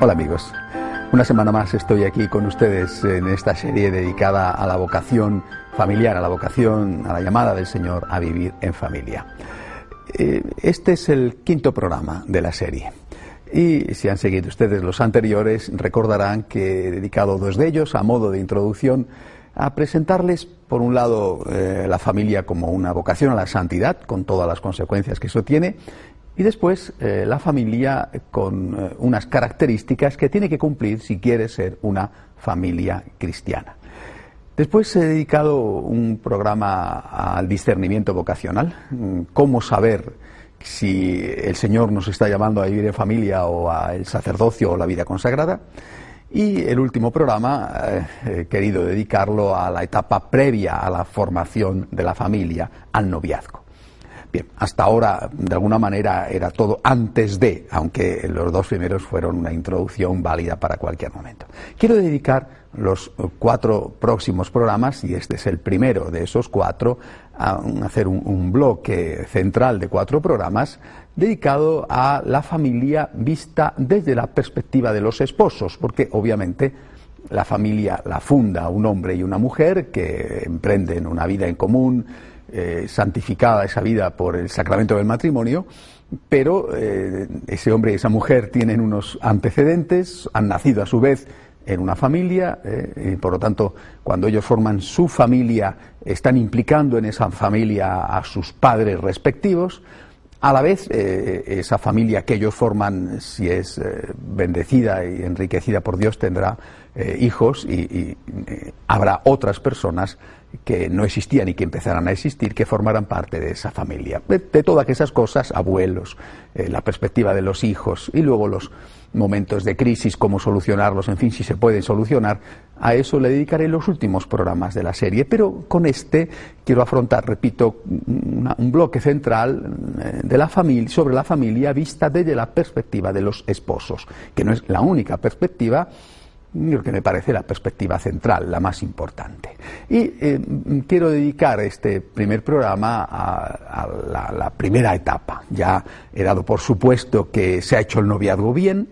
Hola amigos, una semana más estoy aquí con ustedes en esta serie dedicada a la vocación familiar, a la vocación, a la llamada del Señor a vivir en familia. Este es el quinto programa de la serie y si han seguido ustedes los anteriores recordarán que he dedicado dos de ellos a modo de introducción a presentarles por un lado la familia como una vocación a la santidad con todas las consecuencias que eso tiene. Y después la familia con unas características que tiene que cumplir si quiere ser una familia cristiana. Después he dedicado un programa al discernimiento vocacional, cómo saber si el Señor nos está llamando a vivir en familia o al sacerdocio o la vida consagrada. Y el último programa he querido dedicarlo a la etapa previa a la formación de la familia, al noviazgo. Bien, hasta ahora, de alguna manera, era todo antes de, aunque los dos primeros fueron una introducción válida para cualquier momento. Quiero dedicar los cuatro próximos programas, y este es el primero de esos cuatro, a hacer un bloque central de cuatro programas dedicado a la familia vista desde la perspectiva de los esposos, porque obviamente la familia la funda un hombre y una mujer que emprenden una vida en común, santificada esa vida por el sacramento del matrimonio, pero ese hombre y esa mujer tienen unos antecedentes, han nacido a su vez en una familia, y por lo tanto, cuando ellos forman su familia, están implicando en esa familia a sus padres respectivos. A la vez, esa familia que ellos forman, si es bendecida y enriquecida por Dios, tendrá hijos y habrá otras personas que no existían y que empezarán a existir, que formarán parte de esa familia. De todas esas cosas, abuelos, la perspectiva de los hijos y luego los momentos de crisis, cómo solucionarlos, en fin, si se pueden solucionar, a eso le dedicaré los últimos programas de la serie. Pero con este quiero afrontar, repito, un bloque central de la familia, sobre la familia vista desde la perspectiva de los esposos, que no es la única perspectiva, creo que me parece la perspectiva central, la más importante. Y quiero dedicar este primer programa a la primera etapa. Ya he dado por supuesto que se ha hecho el noviazgo bien.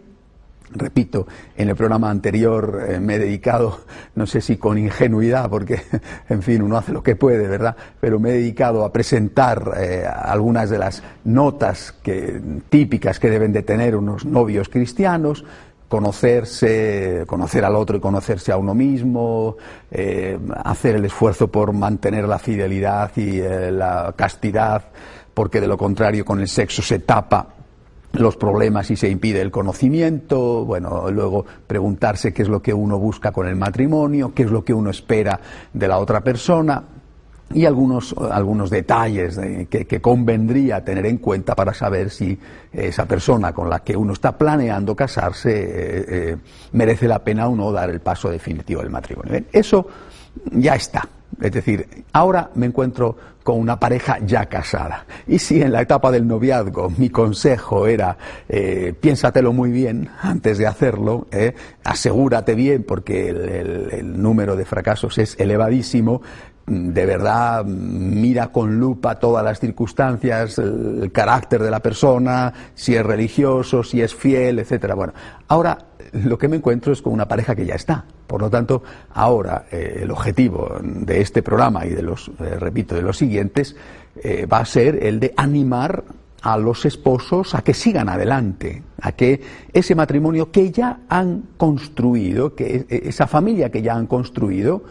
Repito, en el programa anterior me he dedicado, no sé si con ingenuidad, porque, en fin, uno hace lo que puede, ¿verdad? Pero me he dedicado a presentar algunas de las notas típicas que deben de tener unos novios cristianos. Conocerse, conocer al otro y conocerse a uno mismo, hacer el esfuerzo por mantener la fidelidad y la castidad, porque de lo contrario con el sexo se tapa los problemas y se impide el conocimiento. Bueno, luego preguntarse qué es lo que uno busca con el matrimonio, qué es lo que uno espera de la otra persona. Y algunos detalles que convendría tener en cuenta para saber si esa persona con la que uno está planeando casarse merece la pena o no dar el paso definitivo del matrimonio. Bien, eso ya está. Es decir, ahora me encuentro con una pareja ya casada. Y si en la etapa del noviazgo mi consejo era piénsatelo muy bien antes de hacerlo, asegúrate bien porque el número de fracasos es elevadísimo. De verdad, mira con lupa todas las circunstancias, el carácter de la persona, si es religioso, si es fiel, etcétera. Bueno, ahora lo que me encuentro es con una pareja que ya está. Por lo tanto, ahora el objetivo de este programa y de los siguientes va a ser el de animar a los esposos a que sigan adelante, a que ese matrimonio que ya han construido, que esa familia que ya han construido,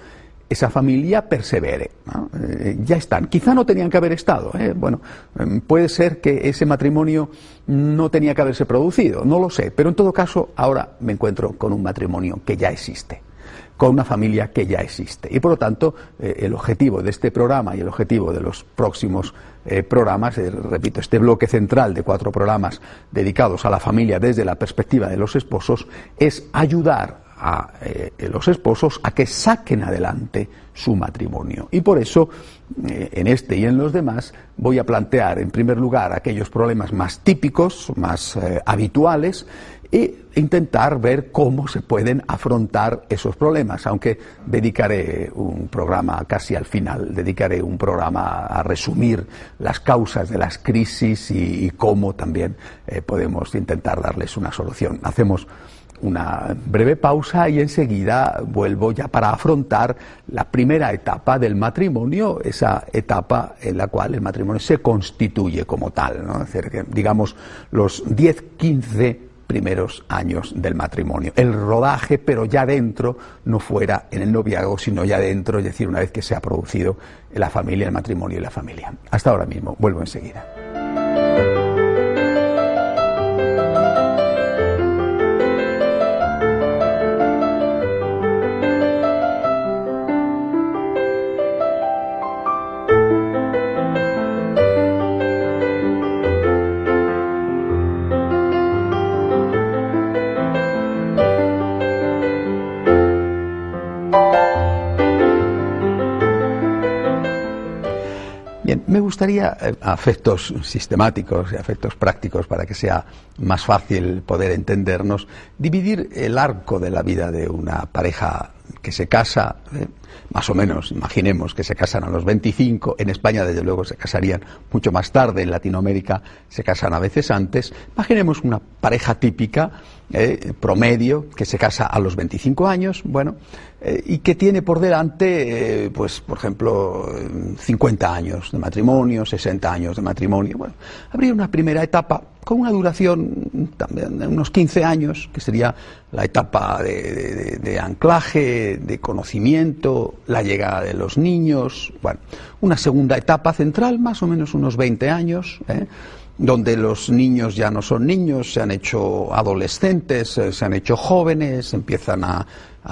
esa familia persevere, ¿no? Ya están. Quizá no tenían que haber estado, ¿eh? Bueno, puede ser que ese matrimonio no tenía que haberse producido, no lo sé, pero en todo caso ahora me encuentro con un matrimonio que ya existe, con una familia que ya existe. Y por lo tanto, el objetivo de este programa y el objetivo de los próximos programas, repito, este bloque central de 4 programas dedicados a la familia desde la perspectiva de los esposos, es ayudar a los esposos a que saquen adelante su matrimonio. Y por eso, en este y en los demás, voy a plantear en primer lugar aquellos problemas más típicos, más habituales, e intentar ver cómo se pueden afrontar esos problemas, aunque dedicaré un programa casi al final, dedicaré un programa a resumir las causas de las crisis y cómo también podemos intentar darles una solución. Hacemos una breve pausa y enseguida vuelvo ya para afrontar la primera etapa del matrimonio, esa etapa en la cual el matrimonio se constituye como tal, ¿no? Es decir, que, digamos, los 10-15 primeros años del matrimonio, el rodaje, pero ya dentro, no fuera en el noviazgo, sino ya dentro, es decir, una vez que se ha producido la familia, el matrimonio y la familia. Hasta ahora mismo, vuelvo enseguida. Me gustaría, a efectos sistemáticos y a efectos prácticos, para que sea más fácil poder entendernos, dividir el arco de la vida de una pareja que se casa, más o menos, imaginemos que se casan a los 25, en España desde luego se casarían mucho más tarde, en Latinoamérica se casan a veces antes, imaginemos una pareja típica, promedio, que se casa a los 25 años, bueno, y que tiene por delante, pues, por ejemplo, 50 años de matrimonio, 60 años de matrimonio, bueno, habría una primera etapa con una duración también de unos 15 años, que sería la etapa de anclaje, de conocimiento, la llegada de los niños, bueno, una segunda etapa central, más o menos unos 20 años, donde los niños ya no son niños, se han hecho adolescentes, se han hecho jóvenes, empiezan a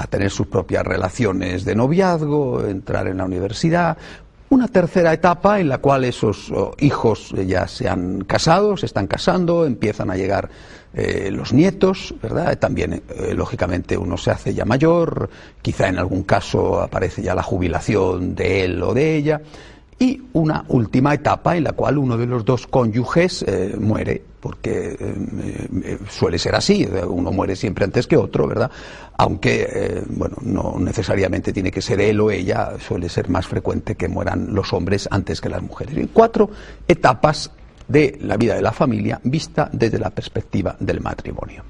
tener sus propias relaciones de noviazgo, entrar en la universidad. Una tercera etapa en la cual esos hijos ya se han casado, se están casando, empiezan a llegar los nietos, ¿verdad? También, lógicamente, uno se hace ya mayor, quizá en algún caso aparece ya la jubilación de él o de ella, y una última etapa en la cual uno de los dos cónyuges muere, porque suele ser así, uno muere siempre antes que otro, ¿verdad? Aunque, bueno, no necesariamente tiene que ser él o ella, suele ser más frecuente que mueran los hombres antes que las mujeres. Y 4 etapas de la vida de la familia vista desde la perspectiva del matrimonio.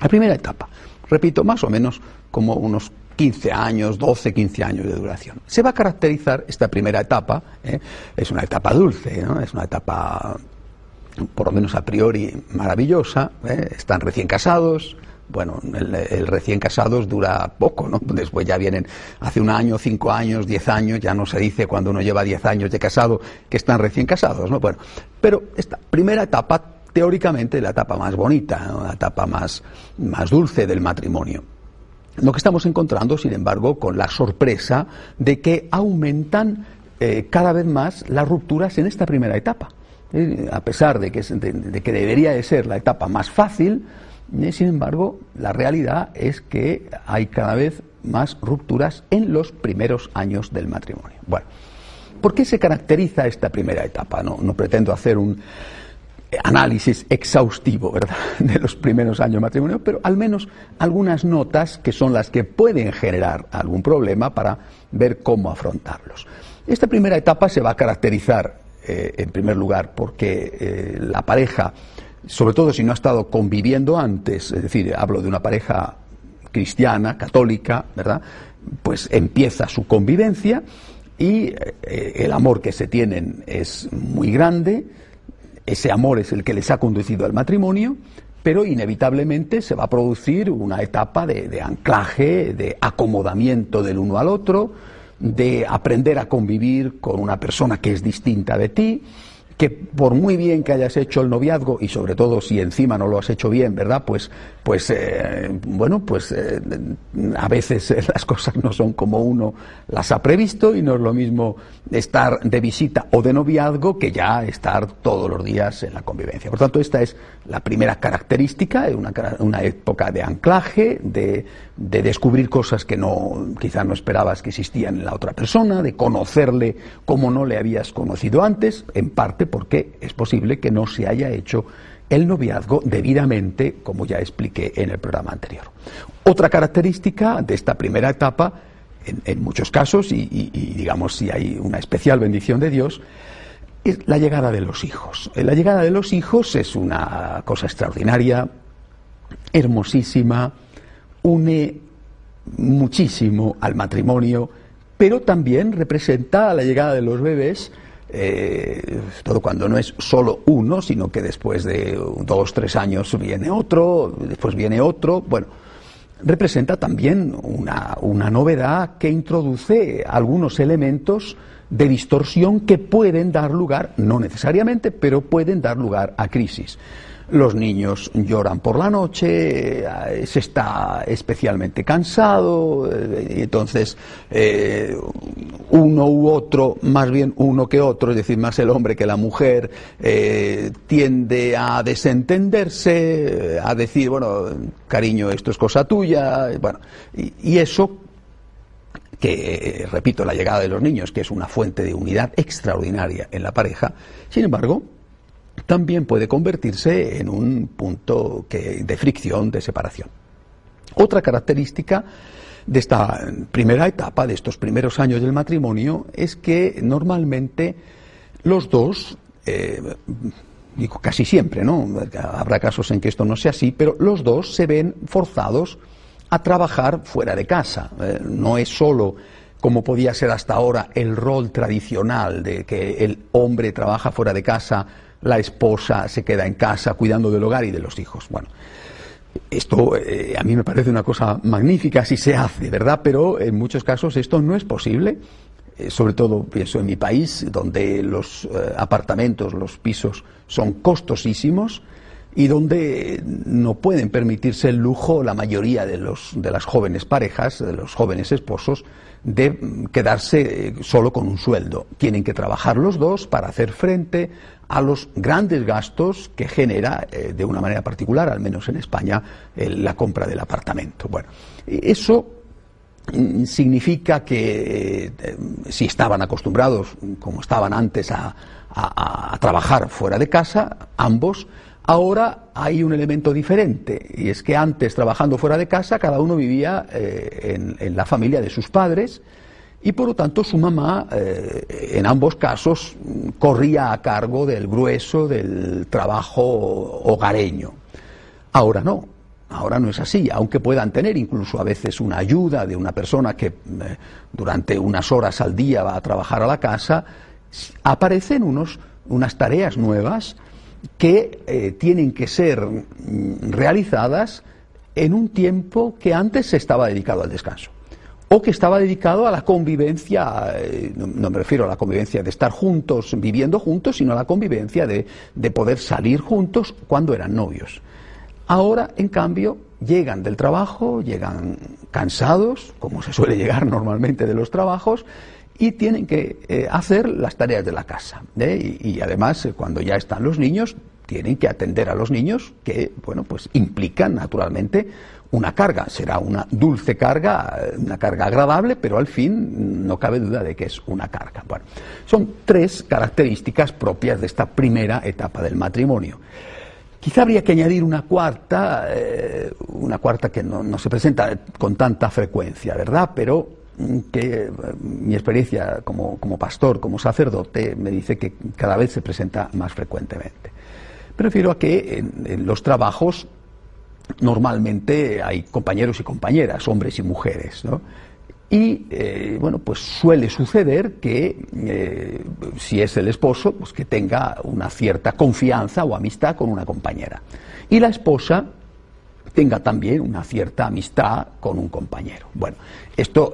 La primera etapa, repito, más o menos como unos 15 años, 12, 15 años de duración. Se va a caracterizar esta primera etapa, es una etapa dulce, ¿no? Es una etapa, por lo menos a priori, maravillosa, están recién casados. Bueno, el recién casados dura poco, ¿no? Después ya vienen hace un año, 5 años, 10 años, ya no se dice cuando uno lleva 10 años de casado que están recién casados, ¿no? Bueno, pero esta primera etapa, teóricamente, es la etapa más bonita, ¿no? La etapa más dulce del matrimonio. Lo que estamos encontrando, sin embargo, con la sorpresa de que aumentan cada vez más las rupturas en esta primera etapa. A pesar de que debería de ser la etapa más fácil, sin embargo, la realidad es que hay cada vez más rupturas en los primeros años del matrimonio. Bueno, ¿por qué se caracteriza esta primera etapa? No pretendo hacer un análisis exhaustivo, ¿verdad?, de los primeros años de matrimonio, pero al menos algunas notas que son las que pueden generar algún problema para ver cómo afrontarlos. Esta primera etapa se va a caracterizar, en primer lugar, porque la pareja, sobre todo si no ha estado conviviendo antes, es decir, hablo de una pareja cristiana, católica, ¿verdad?, pues empieza su convivencia y el amor que se tienen es muy grande. Ese amor es el que les ha conducido al matrimonio, pero inevitablemente se va a producir una etapa de anclaje, de acomodamiento del uno al otro, de aprender a convivir con una persona que es distinta de ti, que por muy bien que hayas hecho el noviazgo, y sobre todo si encima no lo has hecho bien, ¿verdad? Pues a veces las cosas no son como uno las ha previsto, y no es lo mismo estar de visita o de noviazgo que ya estar todos los días en la convivencia. Por tanto, esta es la primera característica, una época de anclaje, de descubrir cosas que no, quizás no esperabas que existían en la otra persona, de conocerle como no le habías conocido antes, en parte porque es posible que no se haya hecho el noviazgo debidamente, como ya expliqué en el programa anterior. Otra característica de esta primera etapa, en muchos casos, y digamos si hay una especial bendición de Dios, es la llegada de los hijos. La llegada de los hijos es una cosa extraordinaria, hermosísima, une muchísimo al matrimonio, pero también representa la llegada de los bebés, todo cuando no es solo uno, sino que después de 2 o 3 años viene otro, después viene otro. Bueno, representa también una novedad que introduce algunos elementos de distorsión que pueden dar lugar, no necesariamente, pero pueden dar lugar a crisis. Los niños lloran por la noche, se está especialmente cansado, entonces uno u otro, más bien uno que otro, es decir, más el hombre que la mujer, tiende a desentenderse, a decir, bueno, cariño, esto es cosa tuya, bueno, y eso, que repito, la llegada de los niños, que es una fuente de unidad extraordinaria en la pareja, sin embargo, también puede convertirse en un punto de fricción, de separación. Otra característica de esta primera etapa, de estos primeros años del matrimonio, es que normalmente los dos, digo casi siempre, ¿no? Habrá casos en que esto no sea así, pero los dos se ven forzados a trabajar fuera de casa. No es solo, como podía ser hasta ahora, el rol tradicional de que el hombre trabaja fuera de casa, la esposa se queda en casa cuidando del hogar y de los hijos. Bueno, esto a mí me parece una cosa magnífica si se hace, ¿verdad? Pero en muchos casos esto no es posible, sobre todo pienso en mi país, donde los apartamentos, los pisos son costosísimos y donde no pueden permitirse el lujo la mayoría de las jóvenes parejas, de los jóvenes esposos, de quedarse solo con un sueldo. Tienen que trabajar los dos para hacer frente a los grandes gastos que genera, de una manera particular, al menos en España, la compra del apartamento. Bueno, eso significa que si estaban acostumbrados, como estaban antes, a trabajar fuera de casa, ambos, ahora hay un elemento diferente, y es que antes, trabajando fuera de casa, cada uno vivía en la familia de sus padres, y por lo tanto su mamá, en ambos casos, corría a cargo del grueso del trabajo hogareño. Ahora no es así, aunque puedan tener incluso a veces una ayuda de una persona que durante unas horas al día va a trabajar a la casa, aparecen unas tareas nuevas que tienen que ser realizadas en un tiempo que antes se estaba dedicado al descanso, o que estaba dedicado a la convivencia. No me refiero a la convivencia de estar juntos, viviendo juntos, sino a la convivencia de poder salir juntos cuando eran novios. Ahora, en cambio, llegan del trabajo, llegan cansados, como se suele llegar normalmente de los trabajos, y tienen que hacer las tareas de la casa, y además, cuando ya están los niños, tienen que atender a los niños, que, bueno, pues implican naturalmente una carga. Será una dulce carga, una carga agradable, pero al fin no cabe duda de que es una carga. Bueno, son 3 características propias de esta primera etapa del matrimonio. Quizá habría que añadir una cuarta que no se presenta con tanta frecuencia, ¿verdad? Pero que mi experiencia como pastor, como sacerdote, me dice que cada vez se presenta más frecuentemente. Me refiero a que en los trabajos normalmente hay compañeros y compañeras, hombres y mujeres, ¿no? Y, bueno, pues suele suceder que, si es el esposo, pues que tenga una cierta confianza o amistad con una compañera. Y la esposa tenga también una cierta amistad con un compañero. Bueno, esto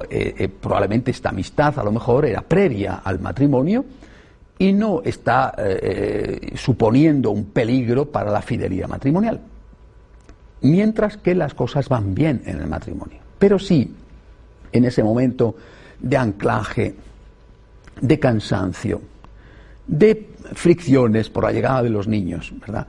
probablemente esta amistad a lo mejor era previa al matrimonio y no está suponiendo un peligro para la fidelidad matrimonial. Mientras que las cosas van bien en el matrimonio. Pero sí, en ese momento de anclaje, de cansancio, de fricciones por la llegada de los niños, ¿verdad?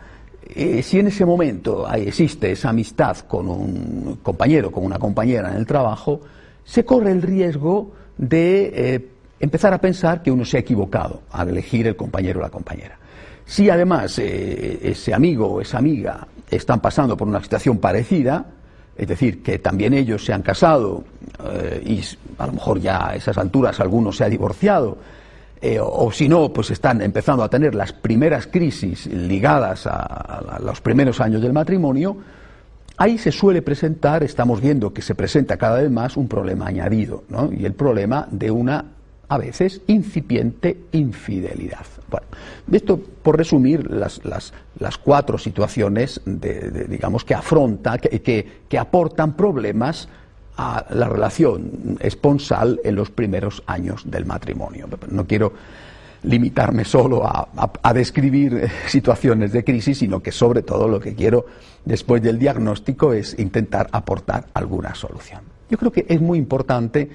Si en ese momento existe esa amistad con un compañero, con una compañera en el trabajo, se corre el riesgo de empezar a pensar que uno se ha equivocado al elegir el compañero o la compañera. Si además ese amigo o esa amiga están pasando por una situación parecida, es decir, que también ellos se han casado y a lo mejor ya a esas alturas alguno se ha divorciado, o si no, pues están empezando a tener las primeras crisis ligadas a los primeros años del matrimonio, ahí se suele presentar, estamos viendo que se presenta cada vez más un problema añadido, ¿no? Y el problema de una, a veces, incipiente infidelidad. Bueno, esto por resumir las cuatro situaciones, digamos, que afronta, que aportan problemas a la relación esponsal en los primeros años del matrimonio. No quiero limitarme solo a describir situaciones de crisis, sino que sobre todo lo que quiero después del diagnóstico es intentar aportar alguna solución. Yo creo que es muy importante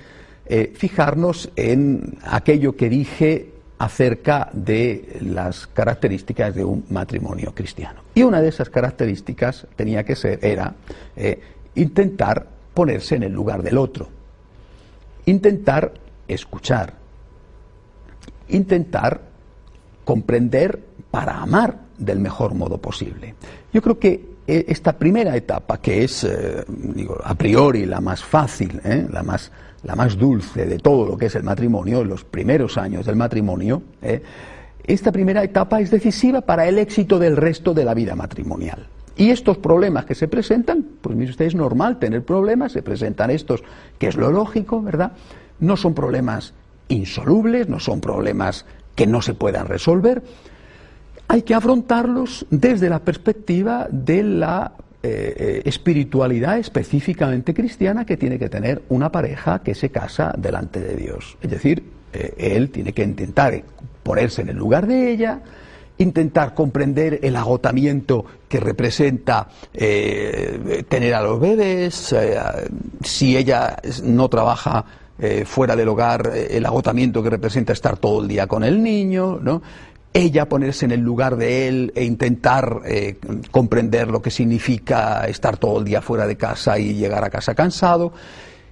fijarnos en aquello que dije acerca de las características de un matrimonio cristiano. Y una de esas características era intentar ponerse en el lugar del otro, intentar escuchar, intentar comprender para amar del mejor modo posible. Yo creo que esta primera etapa, que es, a priori la más fácil, la más dulce de todo lo que es el matrimonio, los primeros años del matrimonio, esta primera etapa es decisiva para el éxito del resto de la vida matrimonial. Y estos problemas que se presentan, pues mire usted, es normal tener problemas, se presentan estos, que es lo lógico, ¿verdad? No son problemas insolubles, no son problemas que no se puedan resolver. Hay que afrontarlos desde la perspectiva de la espiritualidad específicamente cristiana que tiene que tener una pareja que se casa delante de Dios. Es decir, él tiene que intentar ponerse en el lugar de ella, intentar comprender el agotamiento que representa tener a los bebés, si ella no trabaja fuera del hogar, el agotamiento que representa estar todo el día con el niño, ¿no? Ella ponerse en el lugar de él e intentar comprender lo que significa estar todo el día fuera de casa y llegar a casa cansado.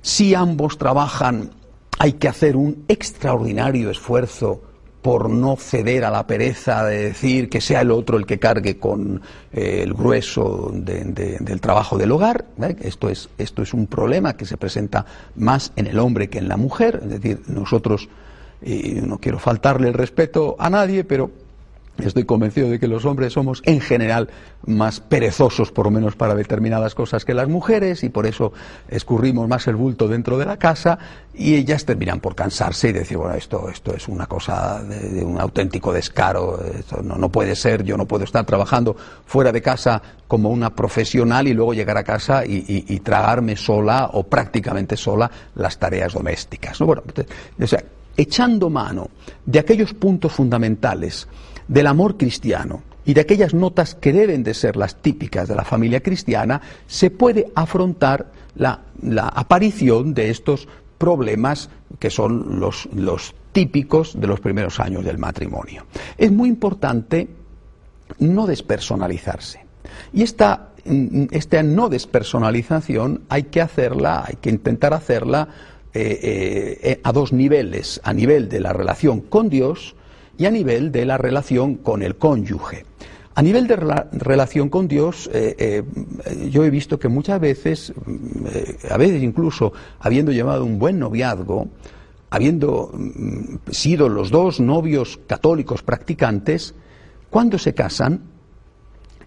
Si ambos trabajan, hay que hacer un extraordinario esfuerzo por no ceder a la pereza de decir que sea el otro el que cargue con el grueso del trabajo del hogar. Esto es un problema que se presenta más en el hombre que en la mujer. Es decir, nosotros, y no quiero faltarle el respeto a nadie, pero estoy convencido de que los hombres somos en general más perezosos, por lo menos para determinadas cosas, que las mujeres, y por eso escurrimos más el bulto dentro de la casa y ellas terminan por cansarse y decir, bueno, esto es una cosa de un auténtico descaro, esto no puede ser, yo no puedo estar trabajando fuera de casa como una profesional y luego llegar a casa y tragarme sola o prácticamente sola las tareas domésticas, ¿no? Bueno, o sea, echando mano de aquellos puntos fundamentales del amor cristiano y de aquellas notas que deben de ser las típicas de la familia cristiana, se puede afrontar la aparición de estos problemas que son los típicos de los primeros años del matrimonio. Es muy importante no despersonalizarse. Y esta no despersonalización hay que intentar hacerla a dos niveles, a nivel de la relación con Dios y a nivel de la relación con el cónyuge. A nivel de la relación con Dios, yo he visto que muchas veces, a veces incluso habiendo llevado un buen noviazgo, habiendo sido los dos novios católicos practicantes, cuando se casan,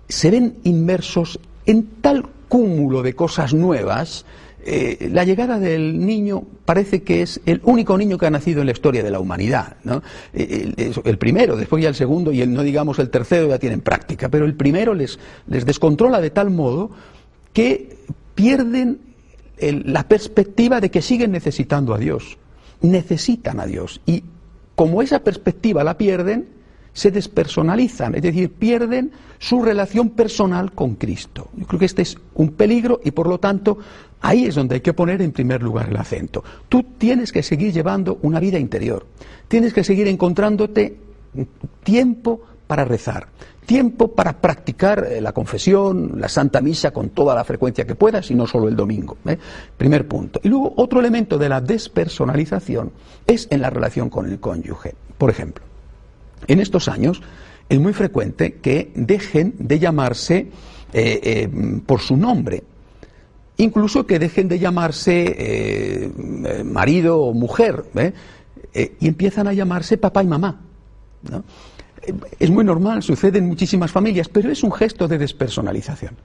se ven inmersos en tal cúmulo de cosas nuevas La llegada del niño parece que es el único niño que ha nacido en la historia de la humanidad, ¿no? El primero, después ya el segundo y el, no digamos el tercero ya tienen práctica, pero el primero les descontrola de tal modo que pierden la perspectiva de que siguen necesitando a Dios, necesitan a Dios, y como esa perspectiva la pierden, se despersonalizan, es decir, pierden su relación personal con Cristo. Yo creo que este es un peligro y por lo tanto ahí es donde hay que poner en primer lugar el acento. Tú tienes que seguir llevando una vida interior, tienes que seguir encontrándote tiempo para rezar, tiempo para practicar la confesión, la Santa Misa con toda la frecuencia que puedas y no solo el domingo, ¿eh? Primer punto. Y luego otro elemento de la despersonalización es en la relación con el cónyuge. Por ejemplo, en estos años es muy frecuente que dejen de llamarse por su nombre, incluso que dejen de llamarse marido o mujer, ¿eh? Y empiezan a llamarse papá y mamá, ¿no? Es muy normal, sucede en muchísimas familias, pero es un gesto de despersonalización.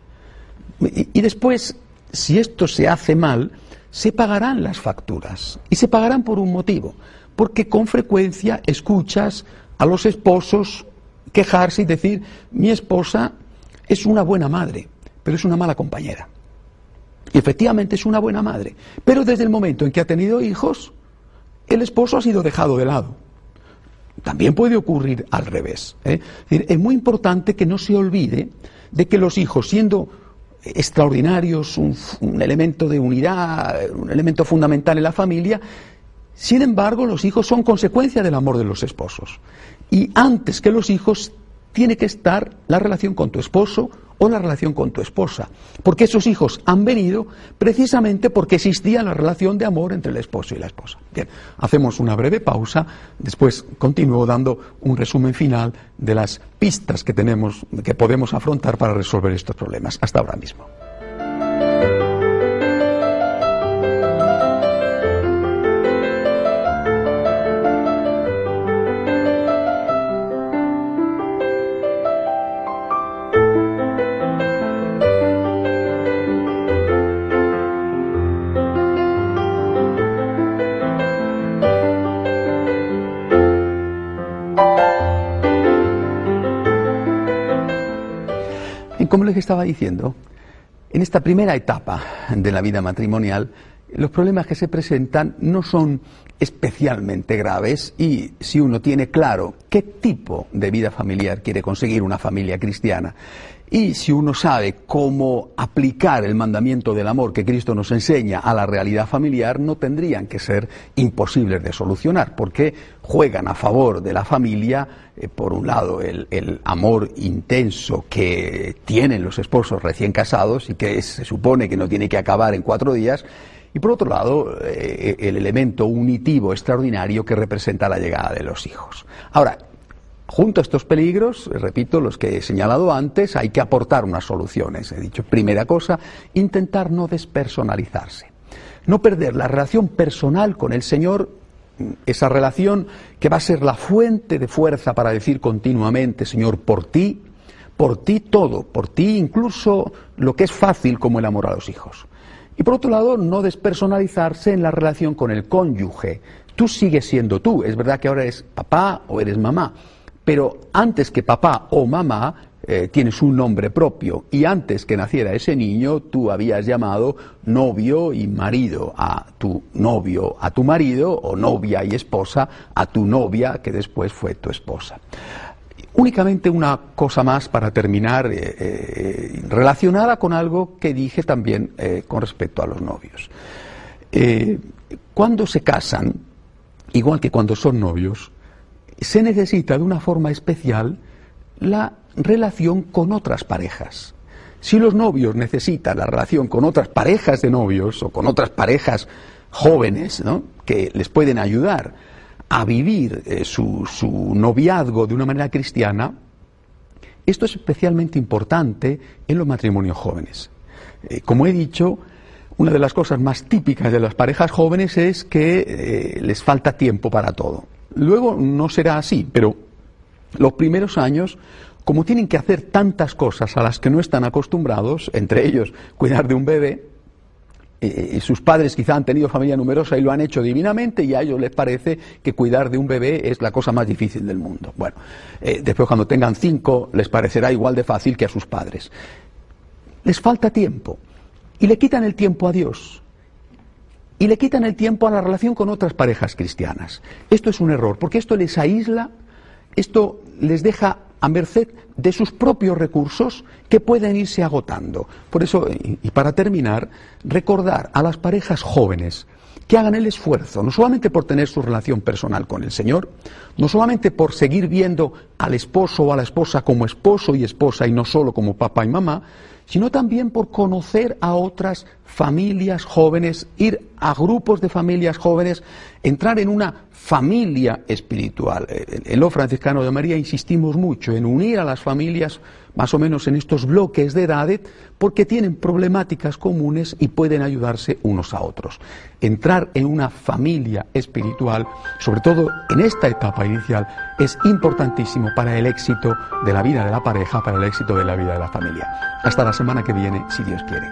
Y después, si esto se hace mal, se pagarán las facturas, y se pagarán por un motivo, porque con frecuencia escuchas a los esposos quejarse y decir: mi esposa es una buena madre, pero es una mala compañera. Y efectivamente es una buena madre, pero desde el momento en que ha tenido hijos, el esposo ha sido dejado de lado. También puede ocurrir al revés, ¿eh? Es muy importante que no se olvide de que los hijos, siendo extraordinarios, un elemento de unidad, un elemento fundamental en la familia, sin embargo, los hijos son consecuencia del amor de los esposos. Y antes que los hijos tiene que estar la relación con tu esposo o la relación con tu esposa, porque esos hijos han venido precisamente porque existía la relación de amor entre el esposo y la esposa. Bien, hacemos una breve pausa, después continúo dando un resumen final de las pistas que tenemos, que podemos afrontar para resolver estos problemas. Hasta ahora mismo. Como les estaba diciendo, en esta primera etapa de la vida matrimonial, los problemas que se presentan no son especialmente graves, y si uno tiene claro qué tipo de vida familiar quiere conseguir, una familia cristiana, y si uno sabe cómo aplicar el mandamiento del amor que Cristo nos enseña a la realidad familiar, no tendrían que ser imposibles de solucionar, porque juegan a favor de la familia, por un lado, el amor intenso que tienen los esposos recién casados y que se supone que no tiene que acabar en 4 días, y por otro lado, el elemento unitivo extraordinario que representa la llegada de los hijos. Ahora, junto a estos peligros, repito, los que he señalado antes, hay que aportar unas soluciones. He dicho, primera cosa, intentar no despersonalizarse. No perder la relación personal con el Señor, esa relación que va a ser la fuente de fuerza para decir continuamente: Señor, por ti todo, por ti incluso lo que es fácil, como el amor a los hijos. Y por otro lado, no despersonalizarse en la relación con el cónyuge. Tú sigues siendo tú, es verdad que ahora eres papá o eres mamá, pero antes que papá o mamá tienes un nombre propio, y antes que naciera ese niño tú habías llamado novio y marido a tu novio, a tu marido, o novia y esposa a tu novia, que después fue tu esposa. Únicamente una cosa más para terminar, relacionada con algo que dije también con respecto a los novios. Cuando se casan, igual que cuando son novios, se necesita de una forma especial la relación con otras parejas. Si los novios necesitan la relación con otras parejas de novios o con otras parejas jóvenes, ¿no?, que les pueden ayudar a vivir su noviazgo de una manera cristiana, esto es especialmente importante en los matrimonios jóvenes. Como he dicho, una de las cosas más típicas de las parejas jóvenes es que les falta tiempo para todo. Luego no será así, pero los primeros años, como tienen que hacer tantas cosas a las que no están acostumbrados, entre ellos cuidar de un bebé, sus padres quizá han tenido familia numerosa y lo han hecho divinamente, y a ellos les parece que cuidar de un bebé es la cosa más difícil del mundo. Bueno, después cuando tengan 5 les parecerá igual de fácil que a sus padres. Les falta tiempo y le quitan el tiempo a Dios y le quitan el tiempo a la relación con otras parejas cristianas. Esto es un error, porque esto les aísla, esto les deja a merced de sus propios recursos, que pueden irse agotando. Por eso, y para terminar, recordar a las parejas jóvenes que hagan el esfuerzo, no solamente por tener su relación personal con el Señor, no solamente por seguir viendo al esposo o a la esposa como esposo y esposa y no solo como papá y mamá, sino también por conocer a otras familias jóvenes, ir a grupos de familias jóvenes, entrar en una familia espiritual. En Lo Franciscano de María insistimos mucho en unir a las familias más o menos en estos bloques de edad, porque tienen problemáticas comunes y pueden ayudarse unos a otros. Entrar en una familia espiritual, sobre todo en esta etapa inicial, es importantísimo para el éxito de la vida de la pareja, para el éxito de la vida de la familia. Hasta la semana que viene, si Dios quiere.